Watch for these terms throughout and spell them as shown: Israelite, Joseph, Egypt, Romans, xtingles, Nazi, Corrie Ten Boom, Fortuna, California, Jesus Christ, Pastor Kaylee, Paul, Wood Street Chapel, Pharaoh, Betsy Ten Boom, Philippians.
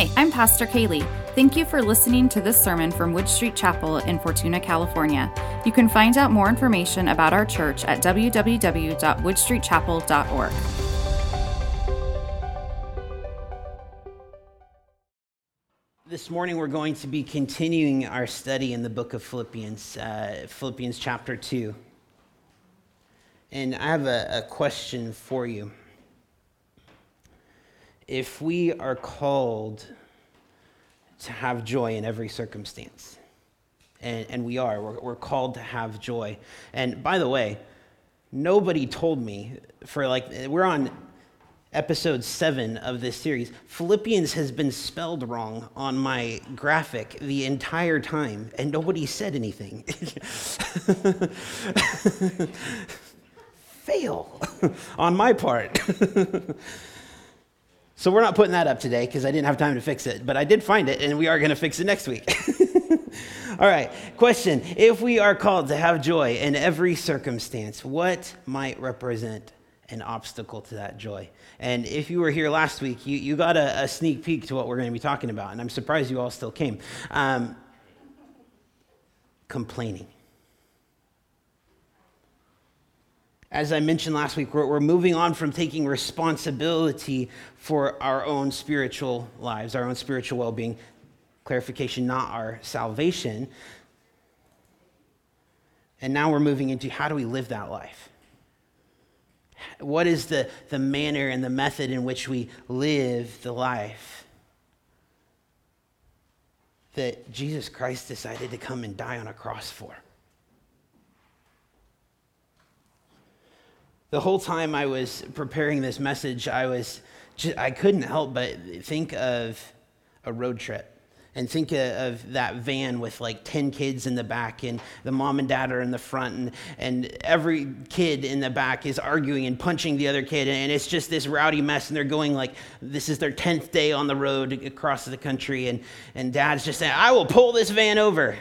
Hi, I'm Pastor Kaylee. Thank you for listening to this sermon from Wood Street Chapel in Fortuna, California. You can find out more information about our church at www.woodstreetchapel.org. This morning we're going to be continuing our study in the book of Philippians, Philippians chapter 2. And I have a question for you. If we are called to have joy in every circumstance, and we are, we're called to have joy. And by the way, nobody told me, we're on episode 7 of this series. Philippians has been spelled wrong on my graphic the entire time, and nobody said anything. Fail on my part. So we're not putting that up today because I didn't have time to fix it, but I did find it, and we are going to fix it next week. All right, question. If we are called to have joy in every circumstance, what might represent an obstacle to that joy? And if you were here last week, you got a sneak peek to what we're going to be talking about, and I'm surprised you all still came. Complaining. As I mentioned last week, we're moving on from taking responsibility for our own spiritual lives, our own spiritual well-being. Clarification, not our salvation. And now we're moving into how do we live that life? What is the manner and the method in which we live the life that Jesus Christ decided to come and die on a cross for? The whole time I was preparing this message, I couldn't help but think of a road trip and think of that van with like 10 kids in the back, and the mom and dad are in the front, and every kid in the back is arguing and punching the other kid, and it's just this rowdy mess, and they're going like, this is their 10th day on the road across the country, and dad's just saying, I will pull this van over.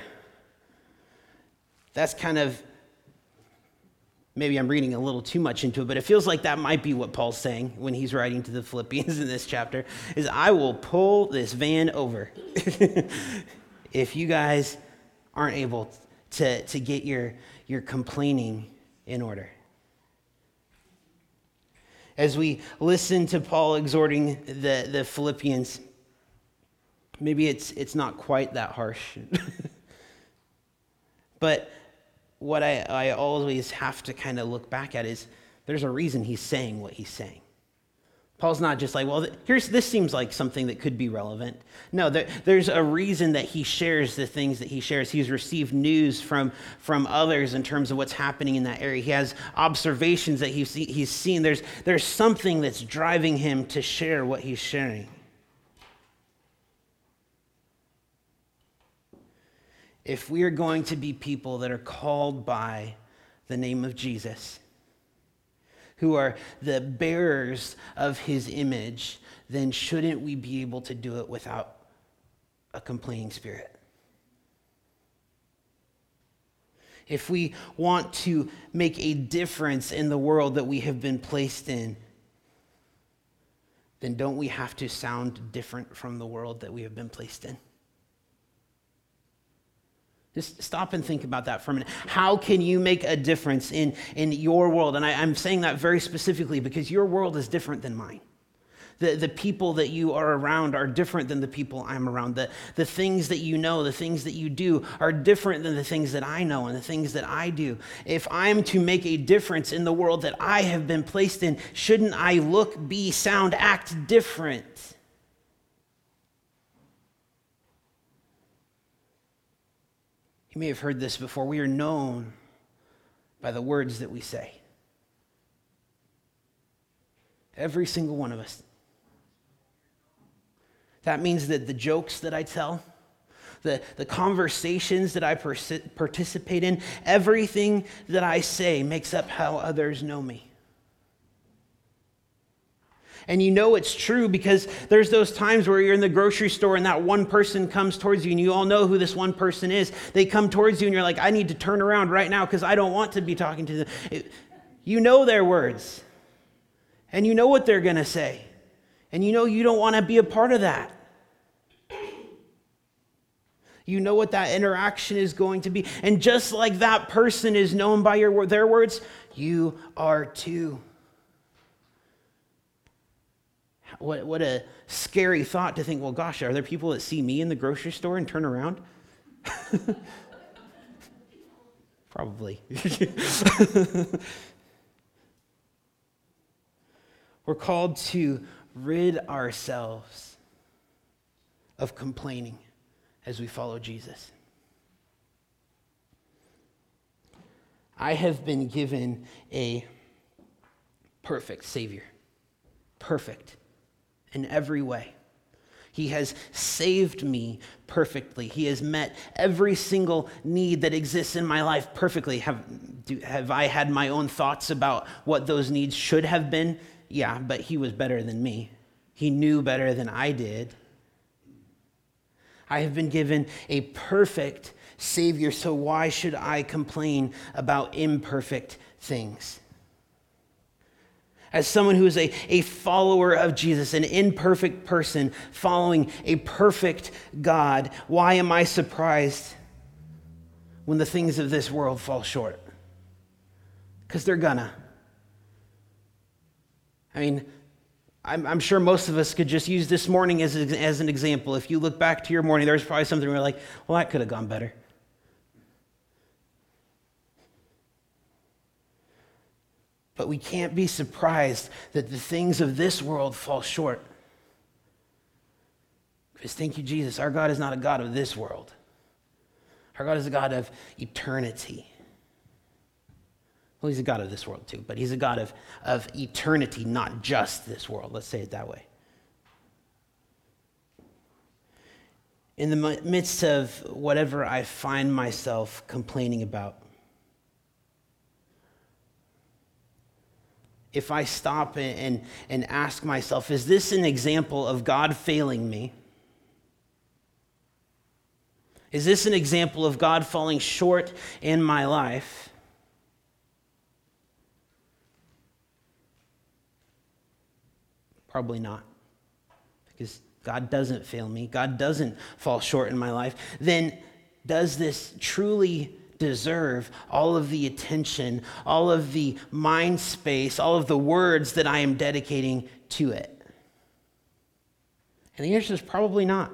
That's kind of, maybe I'm reading a little too much into it, but it feels like that might be what Paul's saying when he's writing to the Philippians in this chapter, is I will pull this van over if you guys aren't able to get your complaining in order. As we listen to Paul exhorting the Philippians, maybe it's not quite that harsh, but what I always have to kind of look back at is there's a reason he's saying what he's saying. Paul's not just like, well, this seems like something that could be relevant. No, there's a reason that he shares the things that he shares. He's received news from others in terms of what's happening in that area. He has observations that he's seen. There's something that's driving him to share what he's sharing. If we are going to be people that are called by the name of Jesus, who are the bearers of his image, then shouldn't we be able to do it without a complaining spirit? If we want to make a difference in the world that we have been placed in, then don't we have to sound different from the world that we have been placed in? Just stop and think about that for a minute. How can you make a difference in your world? And I'm saying that very specifically because your world is different than mine. The people that you are around are different than the people I'm around. The things that you know, the things that you do are different than the things that I know and the things that I do. If I'm to make a difference in the world that I have been placed in, shouldn't I look, be, sound, act different? You may have heard this before. We are known by the words that we say. Every single one of us. That means that the jokes that I tell, the conversations that I participate in, everything that I say makes up how others know me. And you know it's true because there's those times where you're in the grocery store and that one person comes towards you, and you all know who this one person is. They come towards you and you're like, I need to turn around right now because I don't want to be talking to them. You know their words. And you know what they're going to say. And you know you don't want to be a part of that. You know what that interaction is going to be. And just like that person is known by their words, you are too. What a scary thought to think, well, gosh, are there people that see me in the grocery store and turn around? Probably. We're called to rid ourselves of complaining as we follow Jesus. I have been given a perfect Savior. Perfect in every way. He has saved me perfectly. He has met every single need that exists in my life perfectly. Have I had my own thoughts about what those needs should have been? Yeah, but he was better than me. He knew better than I did. I have been given a perfect Savior, so why should I complain about imperfect things? As someone who is a follower of Jesus, an imperfect person following a perfect God, why am I surprised when the things of this world fall short? Because they're gonna. I mean, I'm sure most of us could just use this morning as an example. If you look back to your morning, there's probably something where you're like, well, that could have gone better. But we can't be surprised that the things of this world fall short. Because thank you, Jesus, our God is not a God of this world. Our God is a God of eternity. Well, he's a God of this world too, but he's a God of eternity, not just this world. Let's say it that way. In the midst of whatever I find myself complaining about, if I stop and ask myself, is this an example of God failing me? Is this an example of God falling short in my life? Probably not, because God doesn't fail me. God doesn't fall short in my life. Then does this truly deserve all of the attention, all of the mind space, all of the words that I am dedicating to it? And the answer is probably not.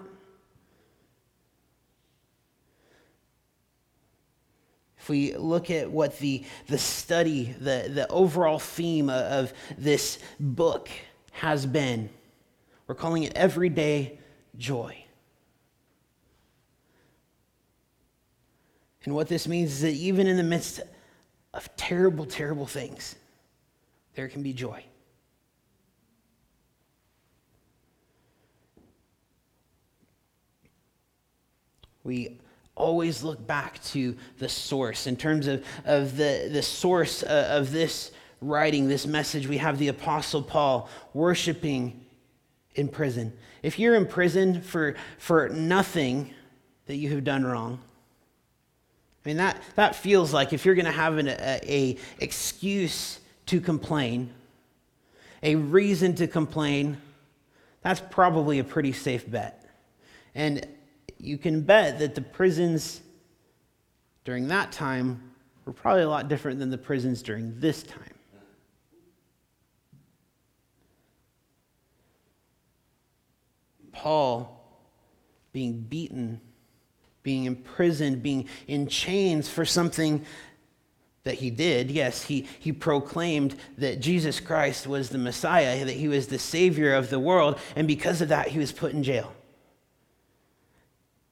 If we look at what the study, the overall theme of this book has been, we're calling it Everyday Joy. And what this means is that even in the midst of terrible, terrible things, there can be joy. We always look back to the source. In terms of the source of this writing, this message, we have the Apostle Paul worshiping in prison. If you're in prison for nothing that you have done wrong, I mean, that feels like if you're going to have an excuse to complain, a reason to complain, that's probably a pretty safe bet. And you can bet that the prisons during that time were probably a lot different than the prisons during this time. Paul being beaten, being imprisoned, being in chains for something that he did. Yes, he proclaimed that Jesus Christ was the Messiah, that he was the Savior of the world, and because of that, he was put in jail.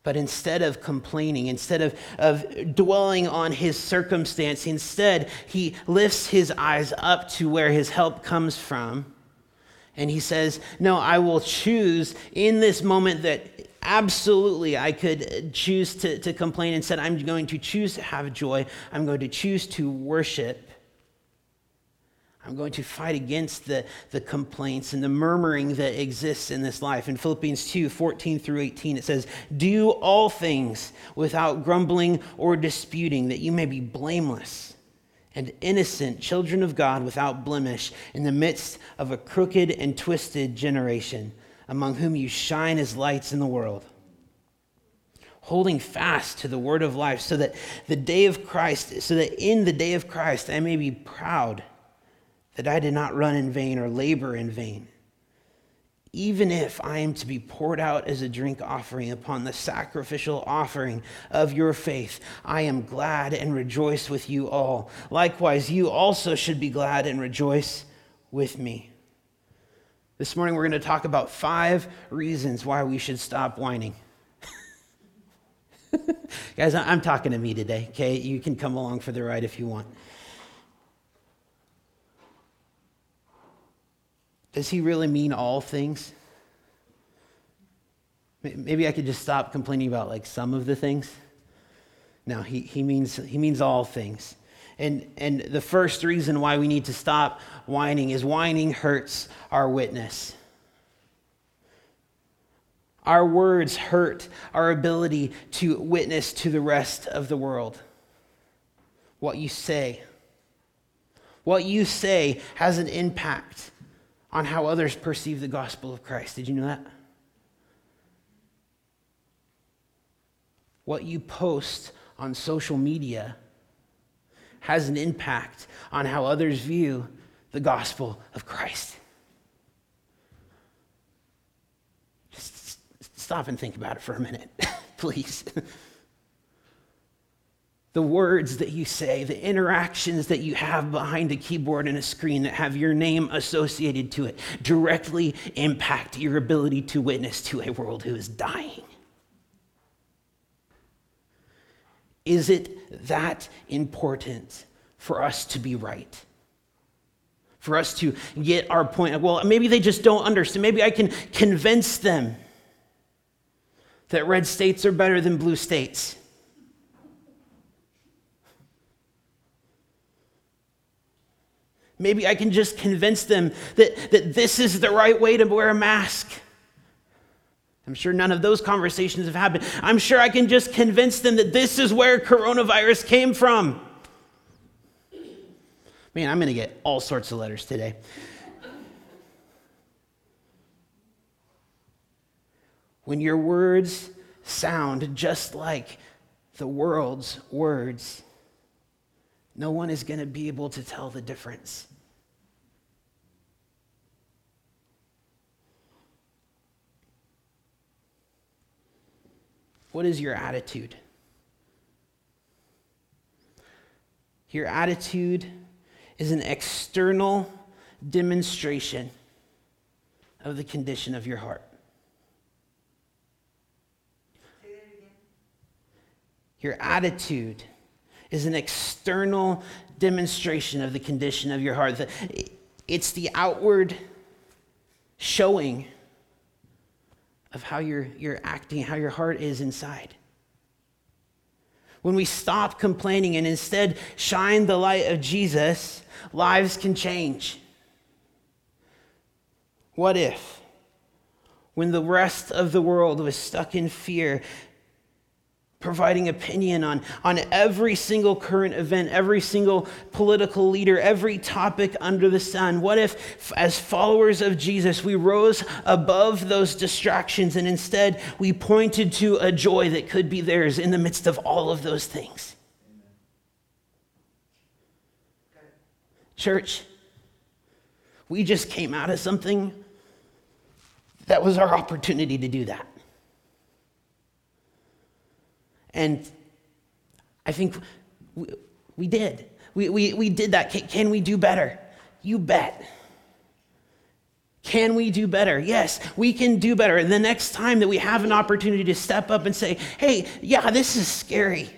But instead of complaining, instead of dwelling on his circumstance, instead he lifts his eyes up to where his help comes from, and he says, no, I will choose in this moment that absolutely, I could choose to complain. Instead, I'm going to choose to have joy. I'm going to choose to worship. I'm going to fight against the complaints and the murmuring that exists in this life. In Philippians 2:14-18, it says, do all things without grumbling or disputing, that you may be blameless and innocent children of God without blemish in the midst of a crooked and twisted generation, among whom you shine as lights in the world, holding fast to the word of life so that in the day of Christ I may be proud that I did not run in vain or labor in vain. Even if I am to be poured out as a drink offering upon the sacrificial offering of your faith, I am glad and rejoice with you all. Likewise, you also should be glad and rejoice with me. This morning, we're going to talk about 5 reasons why we should stop whining. Guys, I'm talking to me today, okay? You can come along for the ride if you want. Does he really mean all things? Maybe I could just stop complaining about like some of the things. No, he means all things. And the first reason why we need to stop whining is whining hurts our witness. Our words hurt our ability to witness to the rest of the world. What you say has an impact on how others perceive the gospel of Christ. Did you know that? What you post on social media has an impact on how others view the gospel of Christ. Just stop and think about it for a minute, please. The words that you say, the interactions that you have behind a keyboard and a screen that have your name associated to it directly impact your ability to witness to a world who is dying. Is it that important for us to be right? For us to get our point of, well, maybe they just don't understand. Maybe I can convince them that red states are better than blue states. Maybe I can just convince them that this is the right way to wear a mask. I'm sure none of those conversations have happened. I'm sure I can just convince them that this is where coronavirus came from. Man, I'm going to get all sorts of letters today. When your words sound just like the world's words, no one is going to be able to tell the difference. What is your attitude? Your attitude is an external demonstration of the condition of your heart. Your attitude is an external demonstration of the condition of your heart. It's the outward showing of how you're acting, how your heart is inside. When we stop complaining and instead shine the light of Jesus, lives can change. What if, when the rest of the world was stuck in fear, providing opinion on every single current event, every single political leader, every topic under the sun? What if, as followers of Jesus, we rose above those distractions and instead we pointed to a joy that could be theirs in the midst of all of those things? Church, we just came out of something that was our opportunity to do that. And I think we did. We did that. Can we do better? You bet. Can we do better? Yes, we can do better. And the next time that we have an opportunity to step up and say, hey, yeah, this is scary.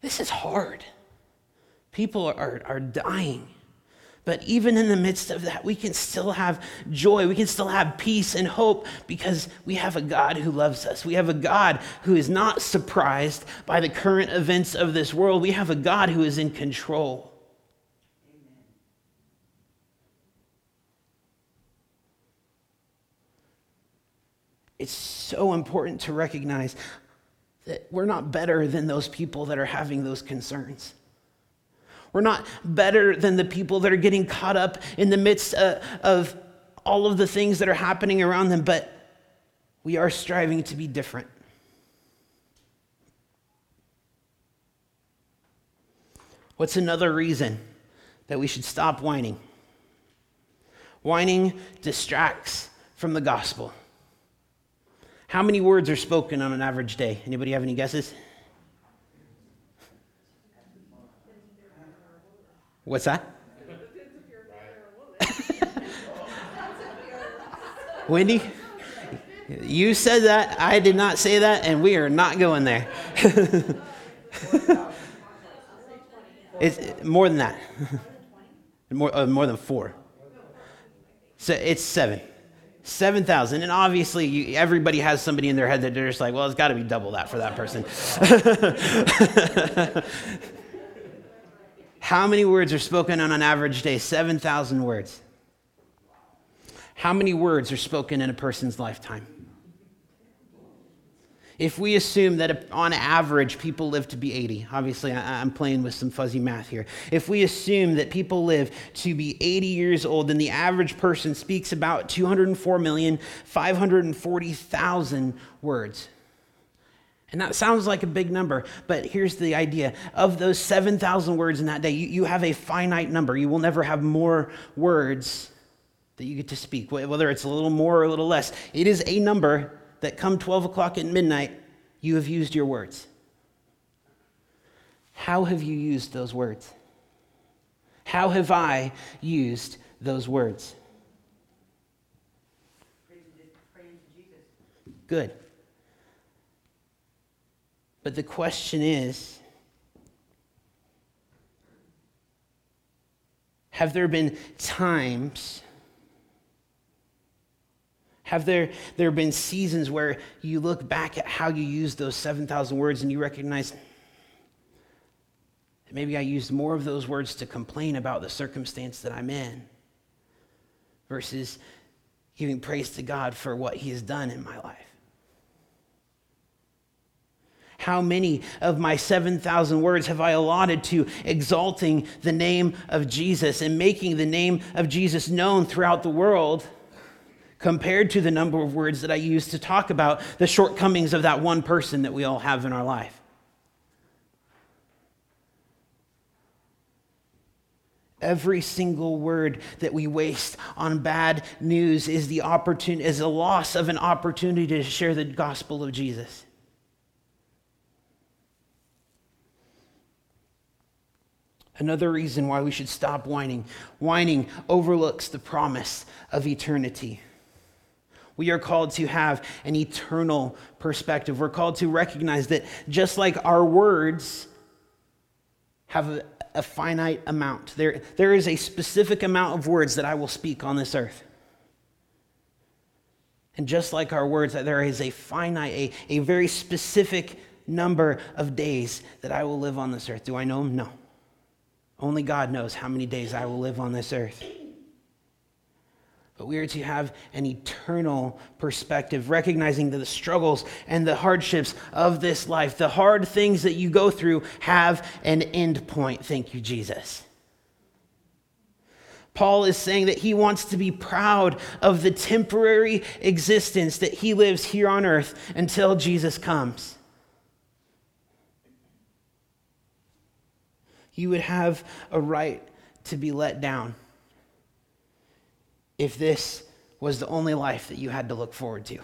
This is hard. People are dying. But even in the midst of that, we can still have joy. We can still have peace and hope because we have a God who loves us. We have a God who is not surprised by the current events of this world. We have a God who is in control. Amen. It's so important to recognize that we're not better than those people that are having those concerns. We're not better than the people that are getting caught up in the midst of all of the things that are happening around them, but we are striving to be different. What's another reason that we should stop whining? Whining distracts from the gospel. How many words are spoken on an average day? Anybody have any guesses? What's that? Wendy, you said that. I did not say that, and we are not going there. It's more than that. More than four. So it's 7,000. And obviously, everybody has somebody in their head that they're just like, well, it's got to be double that for that person. How many words are spoken on an average day? 7,000 words. How many words are spoken in a person's lifetime? If we assume that on average people live to be 80, obviously I'm playing with some fuzzy math here. If we assume that people live to be 80 years old, then the average person speaks about 204,540,000 words. And that sounds like a big number, but here's the idea. Of those 7,000 words in that day, you have a finite number. You will never have more words that you get to speak, whether it's a little more or a little less. It is a number that come 12 o'clock at midnight, you have used your words. How have you used those words? How have I used those words? Praying to Jesus. Good. But the question is, have there been times, have there been seasons where you look back at how you used those 7,000 words and you recognize that maybe I used more of those words to complain about the circumstance that I'm in versus giving praise to God for what he has done in my life? How many of my 7,000 words have I allotted to exalting the name of Jesus and making the name of Jesus known throughout the world, compared to the number of words that I use to talk about the shortcomings of that one person that we all have in our life? Every single word that we waste on bad news is a loss of an opportunity to share the gospel of Jesus. Another reason why we should stop whining. Whining overlooks the promise of eternity. We are called to have an eternal perspective. We're called to recognize that just like our words have a finite amount, there is a specific amount of words that I will speak on this earth. And just like our words, there is a finite, a very specific number of days that I will live on this earth. Do I know them? No. Only God knows how many days I will live on this earth. But we are to have an eternal perspective, recognizing that the struggles and the hardships of this life, the hard things that you go through, have an end point. Thank you, Jesus. Paul is saying that he wants to be proud of the temporary existence that he lives here on earth until Jesus comes. You would have a right to be let down if this was the only life that you had to look forward to.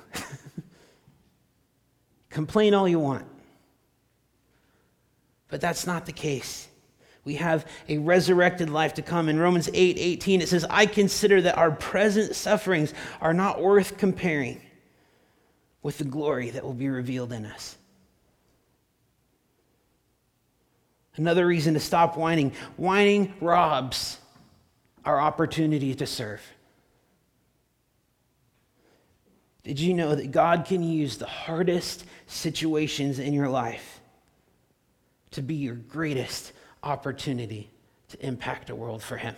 Complain all you want. But that's not the case. We have a resurrected life to come. In Romans 8:18, it says, I consider that our present sufferings are not worth comparing with the glory that will be revealed in us. Another reason to stop whining. Whining robs our opportunity to serve. Did you know that God can use the hardest situations in your life to be your greatest opportunity to impact a world for him?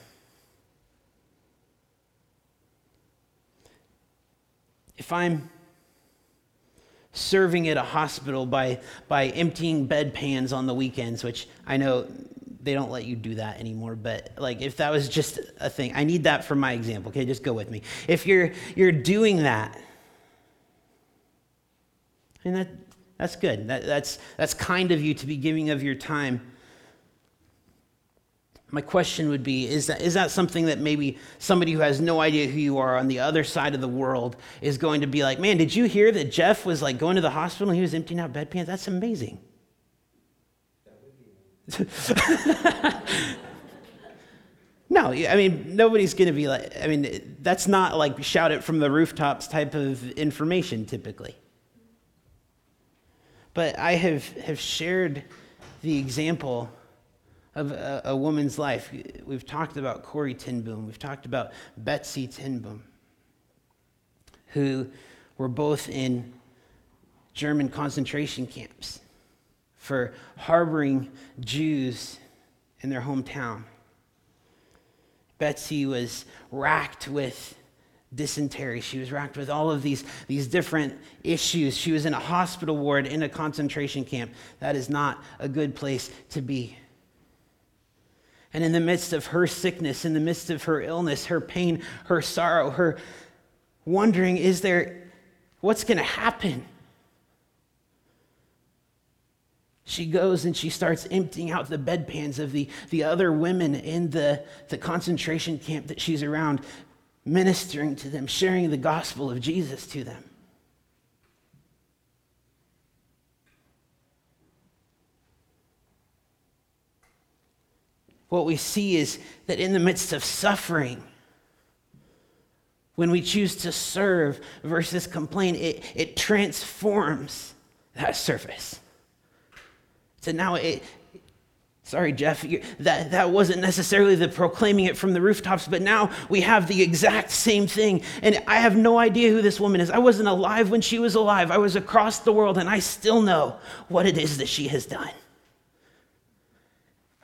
If I'm serving at a hospital by emptying bedpans on the weekends, which I know they don't let you do that anymore, but like if that was just a thing, I need that for my example, okay? Just go with me. If you're doing that, And that's good. That's kind of you to be giving of your time. My question would be, is that something that maybe somebody who has no idea who you are on the other side of the world is going to be like, man, did you hear that Jeff was like going to the hospital and he was emptying out bedpans? That's amazing. No, I mean, nobody's going to be like, I mean, that's not like shout it from the rooftops type of information typically. But I have shared the example of a woman's life. We've talked about Corrie Ten Boom. We've talked about Betsy Ten Boom, who were both in German concentration camps for harboring Jews in their hometown. Betsy was racked with dysentery. She was racked with all of these different issues. She was in a hospital ward in a concentration camp. That is not a good place to be. And in the midst of her sickness, in the midst of her illness, her pain, her sorrow, her wondering, what's going to happen? She goes and she starts emptying out the bedpans of the other women in the concentration camp that she's around, ministering to them, sharing the gospel of Jesus to them. What we see is that in the midst of suffering, when we choose to serve versus complain, it transforms that surface. So now sorry, Jeff, that wasn't necessarily the proclaiming it from the rooftops, but now we have the exact same thing. And I have no idea who this woman is. I wasn't alive when she was alive. I was across the world, and I still know what it is that she has done.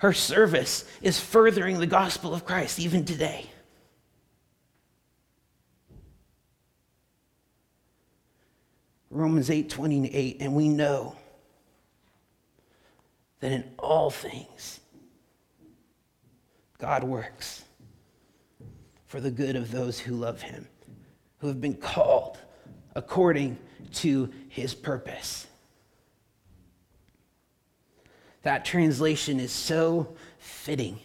Her service is furthering the gospel of Christ even today. Romans 8:28, and we know that in all things, God works for the good of those who love him, who have been called according to his purpose. That translation is so fitting.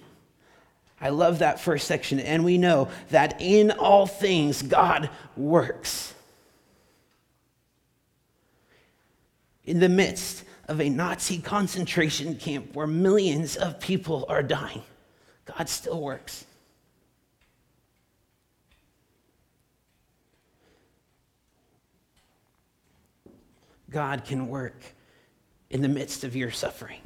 I love that first section. And we know that in all things, God works. In the midst of a Nazi concentration camp where millions of people are dying, God still works. God can work in the midst of your suffering.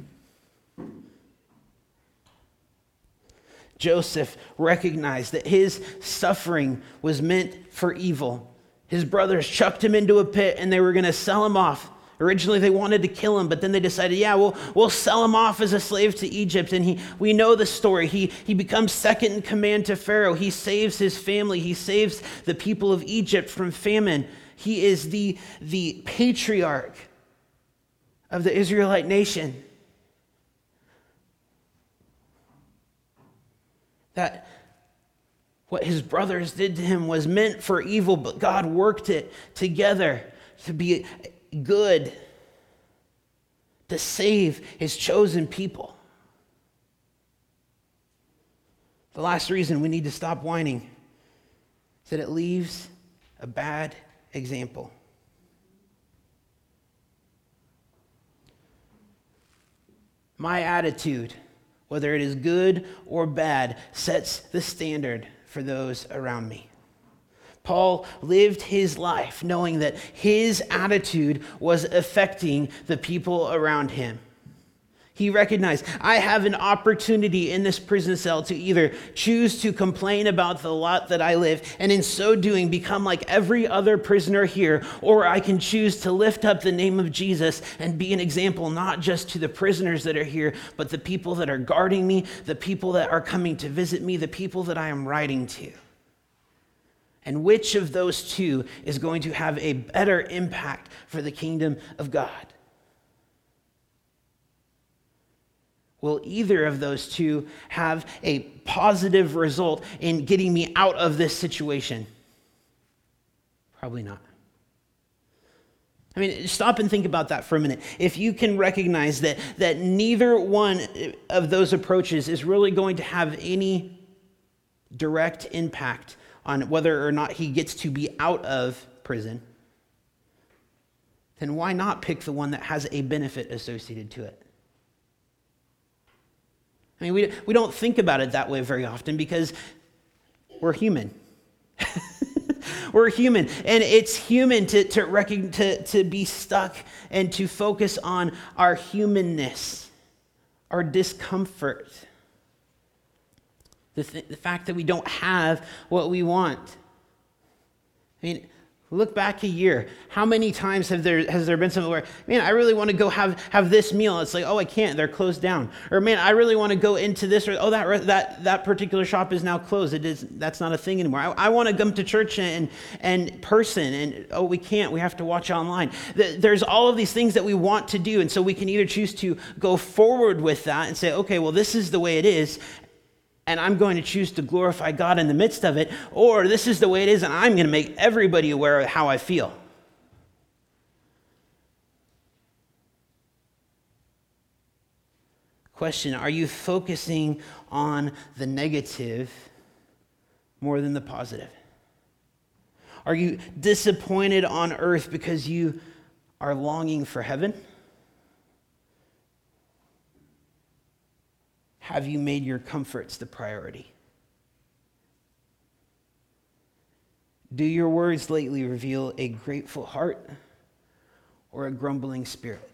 Joseph recognized that his suffering was meant for evil. His brothers chucked him into a pit and they were going to sell him off. Originally, they wanted to kill him, but then they decided, we'll sell him off as a slave to Egypt. And we know the story. He becomes second in command to Pharaoh. He saves his family. He saves the people of Egypt from famine. He is the patriarch of the Israelite nation. That what his brothers did to him was meant for evil, but God worked it together to be good, to save his chosen people. The last reason we need to stop whining is that it leaves a bad example. My attitude, whether it is good or bad, sets the standard for those around me. Paul lived his life knowing that his attitude was affecting the people around him. He recognized, I have an opportunity in this prison cell to either choose to complain about the lot that I live, and in so doing become like every other prisoner here, or I can choose to lift up the name of Jesus and be an example not just to the prisoners that are here, but the people that are guarding me, the people that are coming to visit me, the people that I am writing to. And which of those two is going to have a better impact for the kingdom of God? Will either of those two have a positive result in getting me out of this situation? Probably not. I mean, stop and think about that for a minute. If you can recognize that neither one of those approaches is really going to have any direct impact on whether or not he gets to be out of prison, then why not pick the one that has a benefit associated to it? I mean, we don't think about it that way very often because we're human. We're human, and it's human to be stuck and to focus on our humanness, our discomfort, the fact that we don't have what we want. I mean, look back a year. How many times has there been something where, man, I really want to go have this meal. It's like, oh, I can't. They're closed down. Or, man, I really want to go into this. Or, oh, that particular shop is now closed. That's not a thing anymore. I want to come to church in person. And, oh, we can't. We have to watch online. There's all of these things that we want to do. And so we can either choose to go forward with that and say, okay, well, this is the way it is, and I'm going to choose to glorify God in the midst of it, or this is the way it is, and I'm going to make everybody aware of how I feel. Question: are you focusing on the negative more than the positive? Are you disappointed on earth because you are longing for heaven? Have you made your comforts the priority? Do your words lately reveal a grateful heart or a grumbling spirit?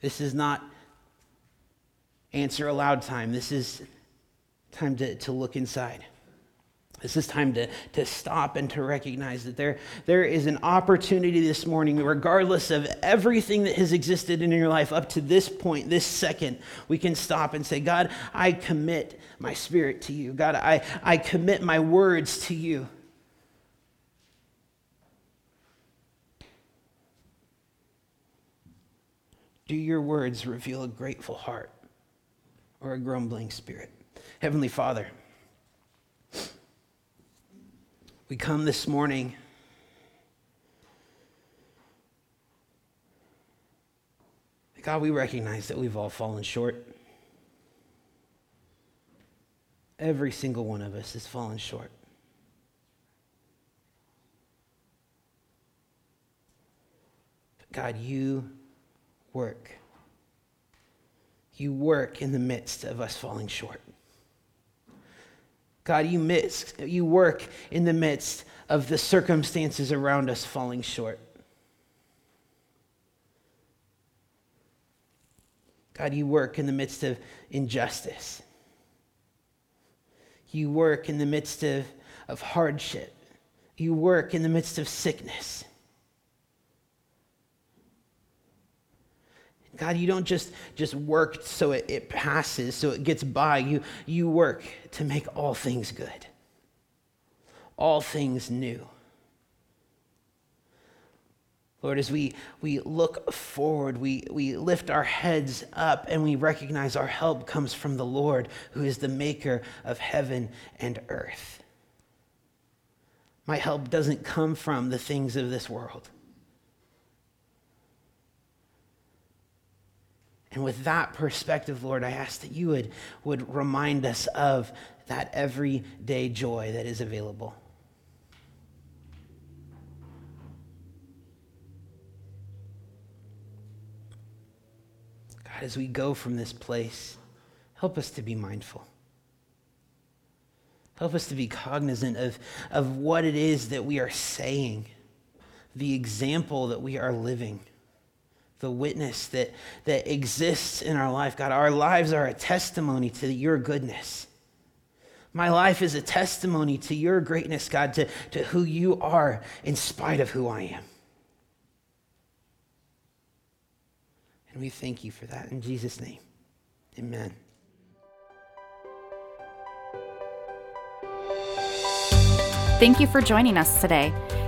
This is not answer aloud time. This is time to look inside. This is time to stop and to recognize that there is an opportunity this morning, regardless of everything that has existed in your life up to this point, this second, we can stop and say, God, I commit my spirit to you. God, I commit my words to you. Do your words reveal a grateful heart or a grumbling spirit? Heavenly Father, we come this morning God, we recognize that we've all fallen short. Every single one of us has fallen short. But God, you work in the midst of us falling short. God, you work in the midst of the circumstances around us falling short. God, you work in the midst of injustice. You work in the midst of hardship. You work in the midst of sickness. God, you don't just work so it passes, so it gets by. You work to make all things good, all things new. Lord, as we look forward, we lift our heads up and we recognize our help comes from the Lord, who is the maker of heaven and earth. My help doesn't come from the things of this world. And with that perspective, Lord, I ask that you would remind us of that everyday joy that is available. God, as we go from this place, help us to be mindful. Help us to be cognizant of what it is that we are saying, the example that we are living, the witness that exists in our life. God, our lives are a testimony to your goodness. My life is a testimony to your greatness, God, to who you are in spite of who I am. And we thank you for that. In Jesus' name, amen. Thank you for joining us today.